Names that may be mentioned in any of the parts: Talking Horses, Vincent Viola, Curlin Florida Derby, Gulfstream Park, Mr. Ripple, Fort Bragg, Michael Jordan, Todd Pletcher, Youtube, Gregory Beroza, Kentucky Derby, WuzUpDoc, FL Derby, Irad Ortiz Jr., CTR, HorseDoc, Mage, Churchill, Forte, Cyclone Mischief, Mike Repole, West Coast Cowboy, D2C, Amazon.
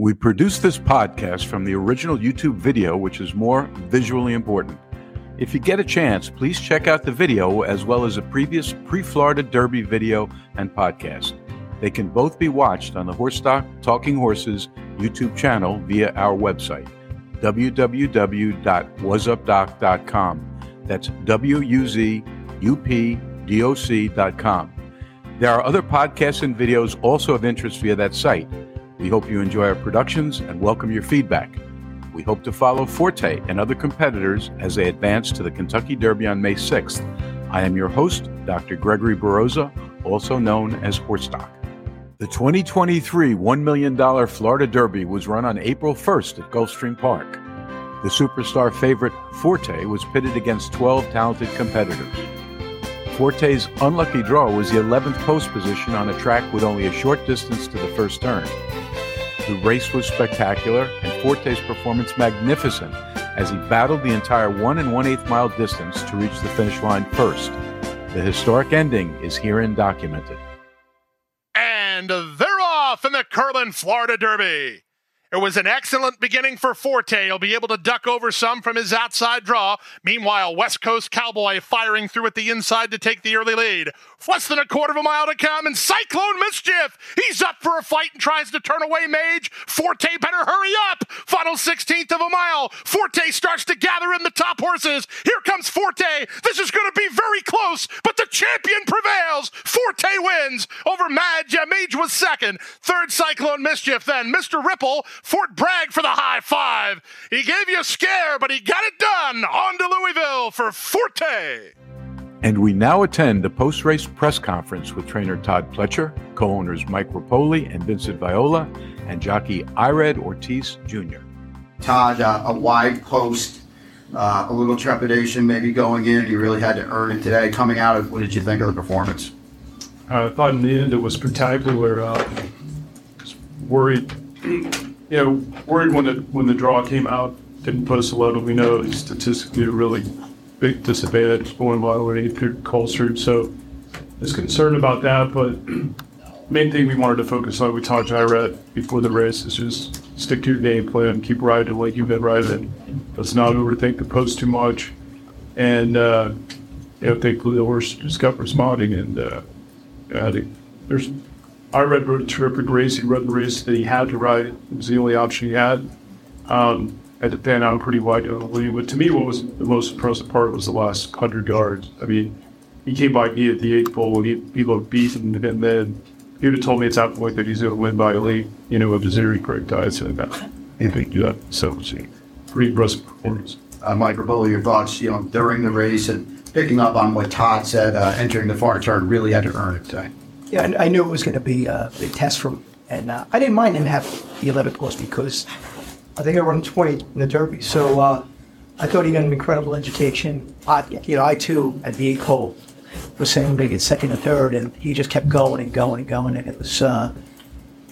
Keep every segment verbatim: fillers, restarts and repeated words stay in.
We produce this podcast from the original YouTube video, which is more visually important. If you get a chance, please check out the video as well as a previous pre-Florida Derby video and podcast. They can both be watched on the HorseDoc Talking Horses YouTube channel via our website, w w w dot wuz up doc dot com. That's W U Z U P D O C dot com. There are other podcasts and videos also of interest via that site. We hope you enjoy our productions and welcome your feedback. We hope to follow Forte and other competitors as they advance to the Kentucky Derby on May sixth. I am your host, Doctor Gregory Beroza, also known as HorseDoc. The twenty twenty-three one million dollars Florida Derby was run on April first at Gulfstream Park. The superstar favorite Forte was pitted against twelve talented competitors. Forte's unlucky draw was the eleventh post position on a track with only a short distance to the first turn. The race was spectacular and Forte's performance magnificent as he battled the entire one and one-eighth mile distance to reach the finish line first. The historic ending is herein documented. And they're off in the Curlin Florida Derby. It was an excellent beginning for Forte. He'll be able to duck over some from his outside draw. Meanwhile, West Coast Cowboy firing through at the inside to take the early lead. Less than a quarter of a mile to come, and Cyclone Mischief! He's up for a fight and tries to turn away Mage. Forte better hurry up! Final sixteenth of a mile. Forte starts to gather in the top horses. Here comes Forte. This is going to be very close, but the champion prevails. Forte wins over Mage. Yeah, Mage was second. Third, Cyclone Mischief. Then Mister Ripple, Fort Bragg for the high five. He gave you a scare, but he got it done. On to Louisville for Forte. And we now attend the post-race press conference with trainer Todd Pletcher, co-owners Mike Repole and Vincent Viola, and jockey Irad Ortiz Junior Todd, uh, a wide post, uh, a little trepidation maybe going in. You really had to earn it today. Coming out, of, what did you think of the performance? I thought in the end it was spectacular. I uh, was worried, you know, worried when the, when the draw came out. Didn't put us a load. We know statistically really big disadvantage going wide already through Colstream, so I was concerned about that, but main thing we wanted to focus on, we talked to Irad before the race, is just stick to your game plan, keep riding like you've been riding. Let's not overthink the post too much, and uh, you know, thankfully the horse just kept responding, and uh, I think there's, Irad rode a terrific race. He rode the race that he had to ride. It was the only option he had. Um, had to fan out pretty wide on the lead. But to me, what was the most impressive part was the last one hundred yards. I mean, he came by me at the eighth pole and he, he looked beaten, and then he would have told me at that point that he's going to win by a lead, you know, of his early correct eyes. And that, if he do that, so it's a pretty impressive performance. Uh, Mike Repole, your thoughts, you know, during the race and picking up on what Todd said, uh, entering the far turn, really had to earn it today. Yeah, and I knew it was going to be a big test for him. And uh, I didn't mind him having the eleventh course because I think I run twenty in the Derby, so uh, I thought he got an incredible education. I, you know, I too at the eighth hole was saying they get second and third, and he just kept going and going and going, and it was uh,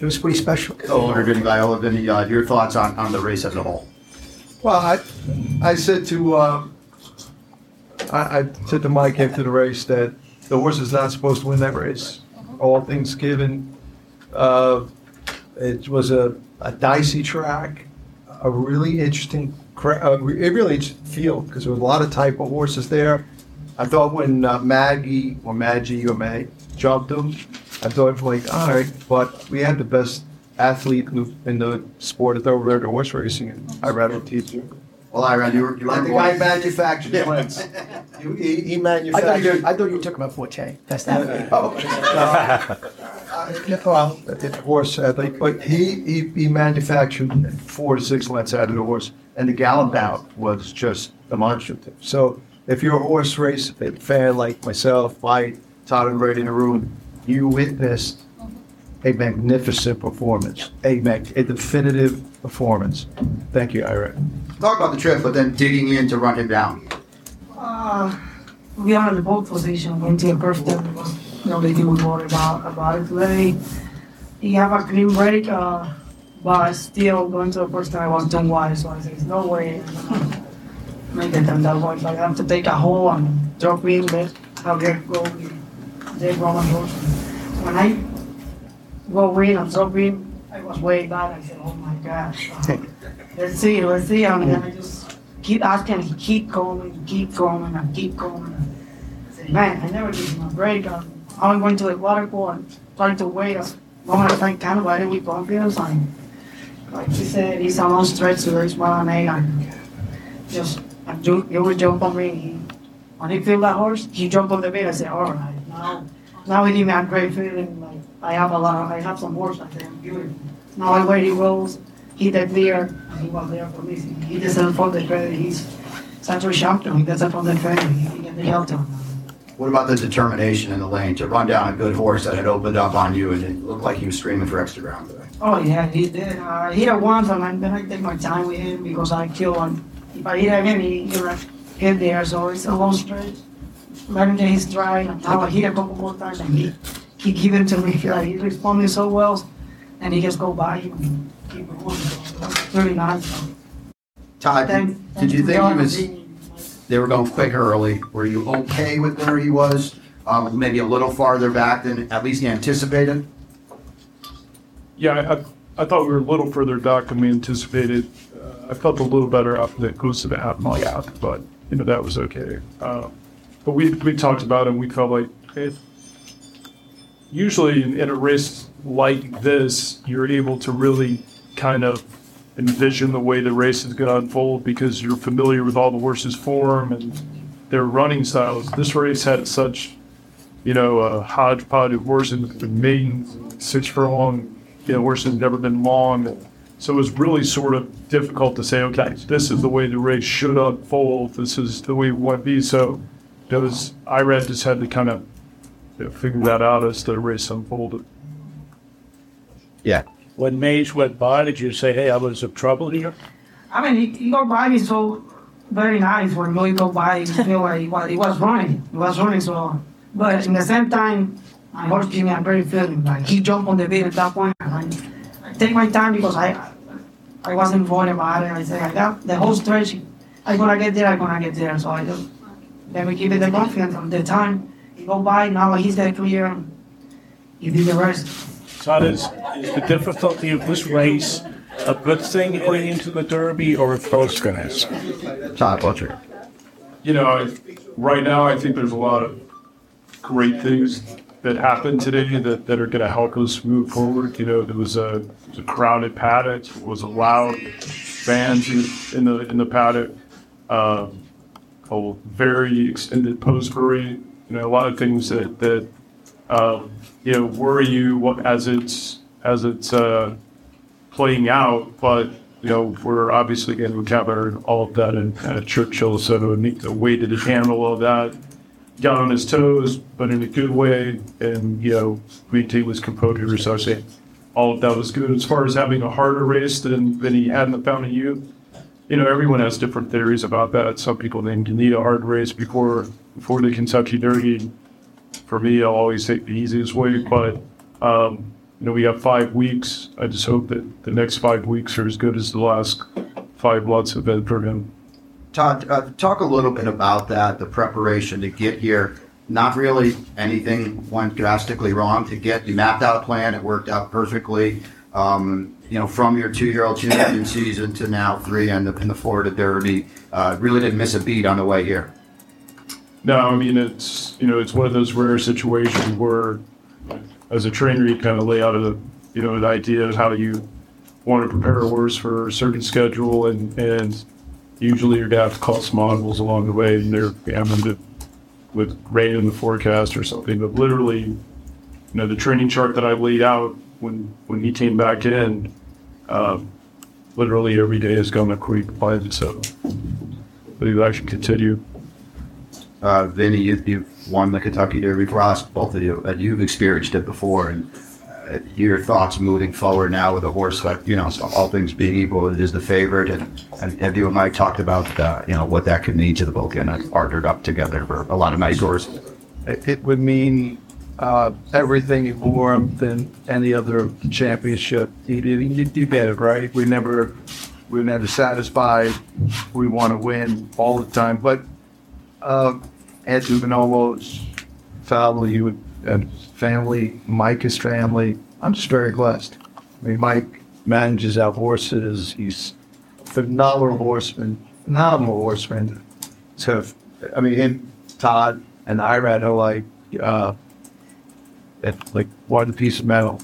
it was pretty special. Oh, Vinny Viola, Vinny, your thoughts on, on the race as a whole? Well, I I said to uh, I, I said to Mike after the race that the horse is not supposed to win that race. All things given, uh, it was a, a dicey track. A really interesting, a really interesting field because there was a lot of type of horses there. I thought when uh, Maggie or Maggie or Mag jumped them, I thought like, all right, but we had the best athlete in the sport at over there to horse racing, and Irad Ortiz Junior Well, Irad, you were, you were I think I manufactured twins. you, he, he manufactured. I thought you, I thought you took about Forte. That's that. Oh, no, well, the horse, I think, but he, he, he manufactured four to six lengths out of the horse, and the gallop out was just demonstrative. So if you're a horse race fan like myself, I, Todd and Brady in the room, you witnessed a magnificent performance, a, mag- a definitive performance. Thank you, Ira. Talk about the trip, but then digging in to run it down. Uh, we are in the pole position, we did perfect. Nobody was worried about, about it today. You have a clean break, uh, but still going to the first time I was done wide, so I said, there's no way make it on that one. So I have to take a hole and drop in, but I'll get go They go on. When I go in and drop in, I was way back. I said, oh my gosh. Uh, let's see, let's see. And then I just keep asking, he keep going, keep going, and keep going. I said, man, I never give him a break. I only went to the water pool and started to wait as long as I can. Why didn't we bump it? Like he said, he's a long stretch to reach one and eight. And just, and he would jump on me. He, when he filled that horse, he jumped on the bed. I said, all right, now. Now we give me a great feeling, like I have a lot, of, I have some horse, I think, beautiful. Now I wait, he rolls, he did there, and he was there for me. He doesn't for the credit, he's such a champion, he doesn't for the credit, he can help him. What about the determination in the lane to run down a good horse that had opened up on you and it looked like he was screaming for extra ground today? Oh yeah, he did. I uh, hit it once and then I take my time with him because I kill him. If I hit him, he, he hit there, so it's a long stretch. Learning that he's dry, and now I hit a couple more times, and he, he give it to me. Like, he responded so well, and he just go by him and keep it going. That's really nice. Todd, thanks, did thanks you think God he was, being, like, they were going quicker early. Were you okay with where he was? Um, maybe a little farther back than at least you anticipated? Yeah, I, I thought we were a little further back than we anticipated. Uh, I felt a little better after the close to the half mile out, but, you know, that was okay. Uh, But we we talked about it, and we felt like it, usually in, in a race like this, you're able to really kind of envision the way the race is going to unfold because you're familiar with all the horses' form and their running styles. This race had such, you know, a hodgepodge of horses with maidens, six furlong, you know, horses that never been long. So it was really sort of difficult to say, okay, this is the way the race should unfold. This is the way it would be. So. Those Irad just had to kind of you know, figure that out as the race unfolded. Yeah. When Mage went by, did you say, hey, I was in trouble here? I mean, he, he go by me so very nice. When Mage go by, you feel like he was, he was running. He was running so But in the same time, my horse gave me a great feeling. Like, he jumped on the bed at that point. And I, I take my time because I I wasn't worried about it. I said, I got the whole stretch. I'm going to get there, I'm going to get there. So I just... Then we give it the confidence of the time. He go by, now he's there clear. He did the rest. So is, is the difficulty of this race a good thing going into the Derby or a false goodness? Todd Pletcher. You know, I, right now I think there's a lot of great things that happened today that, that are going to help us move forward. You know, there was a, there was a crowded paddock. There was a loud fans in, in the in the paddock. Um, A very extended post parade, you know, a lot of things that that um, you know worry you as it's as it's uh, playing out. But you know, we're obviously going to encounter all of that in uh, Churchill, so to make the way to handle all that. Got on his toes, but in a good way, and you know, maintained his composure. So I say, all of that was good. As far as having a harder race than than he had in the Fountain of Youth. You know, everyone has different theories about that. Some people think you need a hard race before before the Kentucky Derby. For me, I'll always take the easiest way. But, um, you know, we have five weeks. I just hope that the next five weeks are as good as the last five lots have been for him. Todd, uh, talk a little bit about that, the preparation to get here. Not really anything went drastically wrong to get. You mapped out a plan. It worked out perfectly. Um, you know, from your two-year-old champion season to now three and the, and the Florida Derby, uh, really didn't miss a beat on the way here. No, I mean, it's, you know, it's one of those rare situations where as a trainer, you kind of lay out the, you know, the idea of how you want to prepare a horse for a certain schedule. And, and usually you're going to have to call some models along the way and they're having to with rain in the forecast or something. But literally, you know, the training chart that I laid out, When when he came back in, uh, literally every day is going to creep by so but he'll actually continue. Uh, Vinny, you, you've won the Kentucky Derby for us, both of you, and you've experienced it before. And uh, your thoughts moving forward now with a horse that, you know, all things being equal, is the favorite. And, and have you and Mike talked about, uh, you know, what that could mean to the book and I've partnered up together for a lot of nice horses? It would mean... Uh, everything more than any other championship. You did it, right? We never, we're never satisfied. We want to win all the time. But uh, Andrew Manolo's family, you and family, Mike's family. I'm just very blessed. I mean, Mike manages our horses. He's a phenomenal horseman, phenomenal horseman. So, I mean, him, Todd, and Irad are like, uh, like one piece of metal.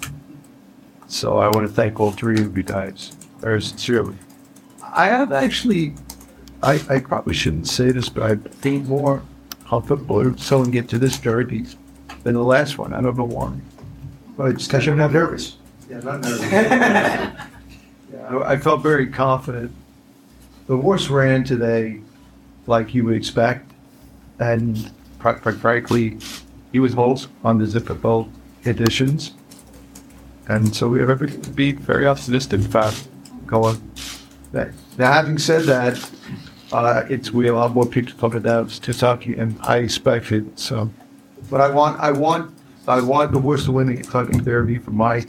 So I want to thank all three of you guys very sincerely. I have actually, I, I probably shouldn't say this, but I've been more comfortable if someone get to this derby than the last one. I don't know why. But it's because I'm not nervous. Yeah, not nervous. yeah. I, I felt very confident. The horse ran today like you would expect, and frankly, he was bolt on the zipper bolt editions. And so we have to be very optimistic about going. Now, having said that, uh, it's we have a lot more people coming down to Kentucky, and I expect it. So, but I want, I want, I want the horse to win the Kentucky Derby for my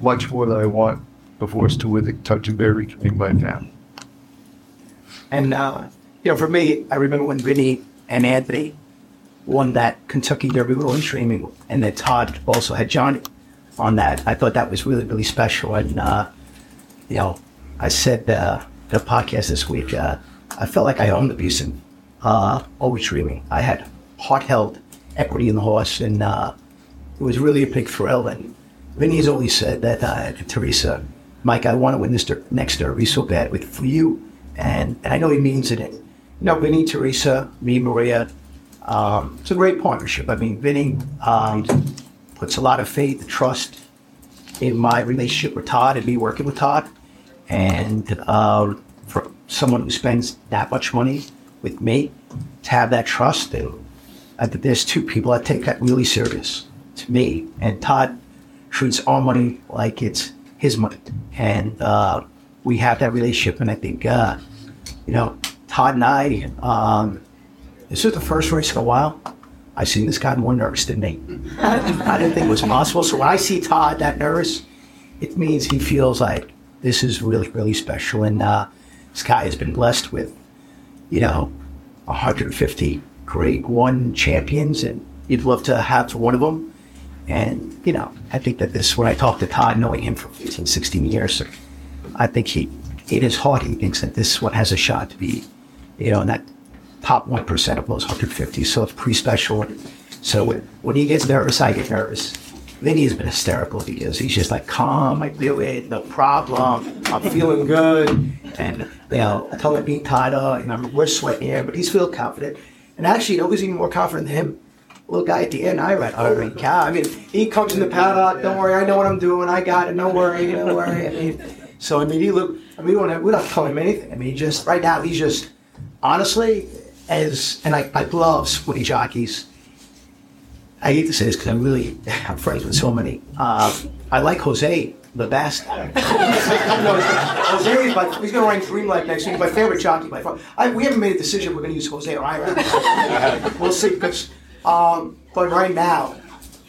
much more than I want the horse to win the Kentucky Derby coming by now. And uh, you know, for me, I remember when Vinny and Anthony won that Kentucky Derby with only streaming, and then Todd also had Johnny on that. I thought that was really, really special. And uh, you know, I said uh, in a podcast this week, uh, I felt like I owned the Beeson. Uh, always dreaming. I had heart-held equity in the horse, and uh, it was really a big thrill. And Vinny's always said that uh, to Teresa, Mike, I want to win this der- next derby so bad with for you, and, and I know he means it. And, you know, Vinny, Teresa, me, Maria, um, it's a great partnership. I mean, Vinny um, puts a lot of faith and trust in my relationship with Todd and me working with Todd. And uh, for someone who spends that much money with me to have that trust, and uh, there's two people that take that really serious to me. And Todd treats our money like it's his money. And uh, we have that relationship. And I think, uh, you know, Todd and I, um, this is the first race in a while I've seen this guy more nervous than me. I didn't think it was possible. So when I see Todd that nervous, it means he feels like, this is really, really special, and uh, this guy has been blessed with, you know, one hundred fifty grade one champions, and you'd love to have one of them. And, you know, I think that this, when I talk to Todd, knowing him for fifteen, sixteen years, I think he, in his heart, he thinks that this one has a shot to be, you know, in that top one percent of those one hundred fifty, so it's pretty special. So when, when he gets nervous, I get nervous. Vinny's been hysterical. He is. He's just like, calm, I do it, no problem. I'm feeling good. And, you know, I tell him being tied up, and I'm, we're sweating here, but he's feeling confident. And actually, you know, who's even more confident than him? Little guy at the end, I read, holy cow. I mean, he comes in the paddock, don't worry, I know what I'm doing, I got it, don't worry, don't worry. I mean, so, I mean, he look, I mean, we don't, have, we don't have to tell him anything. I mean, just, right now, he's just, honestly, as, and I, I love sweaty jockeys. I hate to say this because I'm really, I'm friends with so many. Uh, I like Jose the best. Jose is my, he's going to rank Dreamlight next week. My favorite jockey by far. I, we haven't made a decision we're going to use Jose or Ira. We'll see. Because, um, but right now,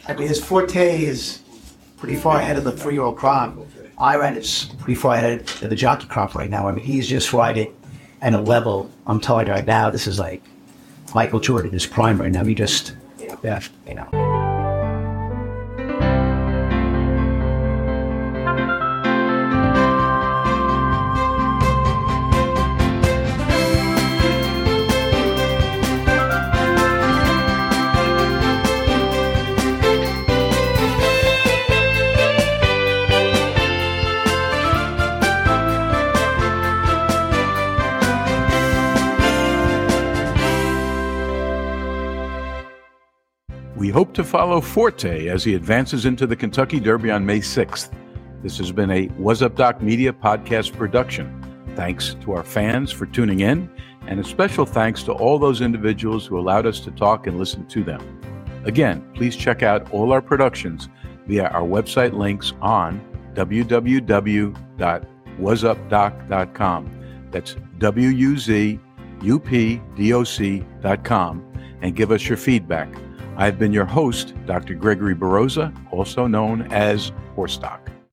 I mean, his Forte is pretty far ahead of the three-year-old crop. Ira is pretty far ahead of the jockey crop right now. I mean, he's just riding at a level, I'm telling you right now, this is like Michael Jordan is prime right now. He just... Yeah, you know. We hope to follow Forte as he advances into the Kentucky Derby on May sixth. This has been a WuzUpDoc Media podcast production. Thanks to our fans for tuning in, and a special thanks to all those individuals who allowed us to talk and listen to them. Again, please check out all our productions via our website links on w w w dot wuz up doc dot com. That's W U Z U P D O C dot com, and give us your feedback. I've been your host, Doctor Gregory Beroza, also known as HorseDoc.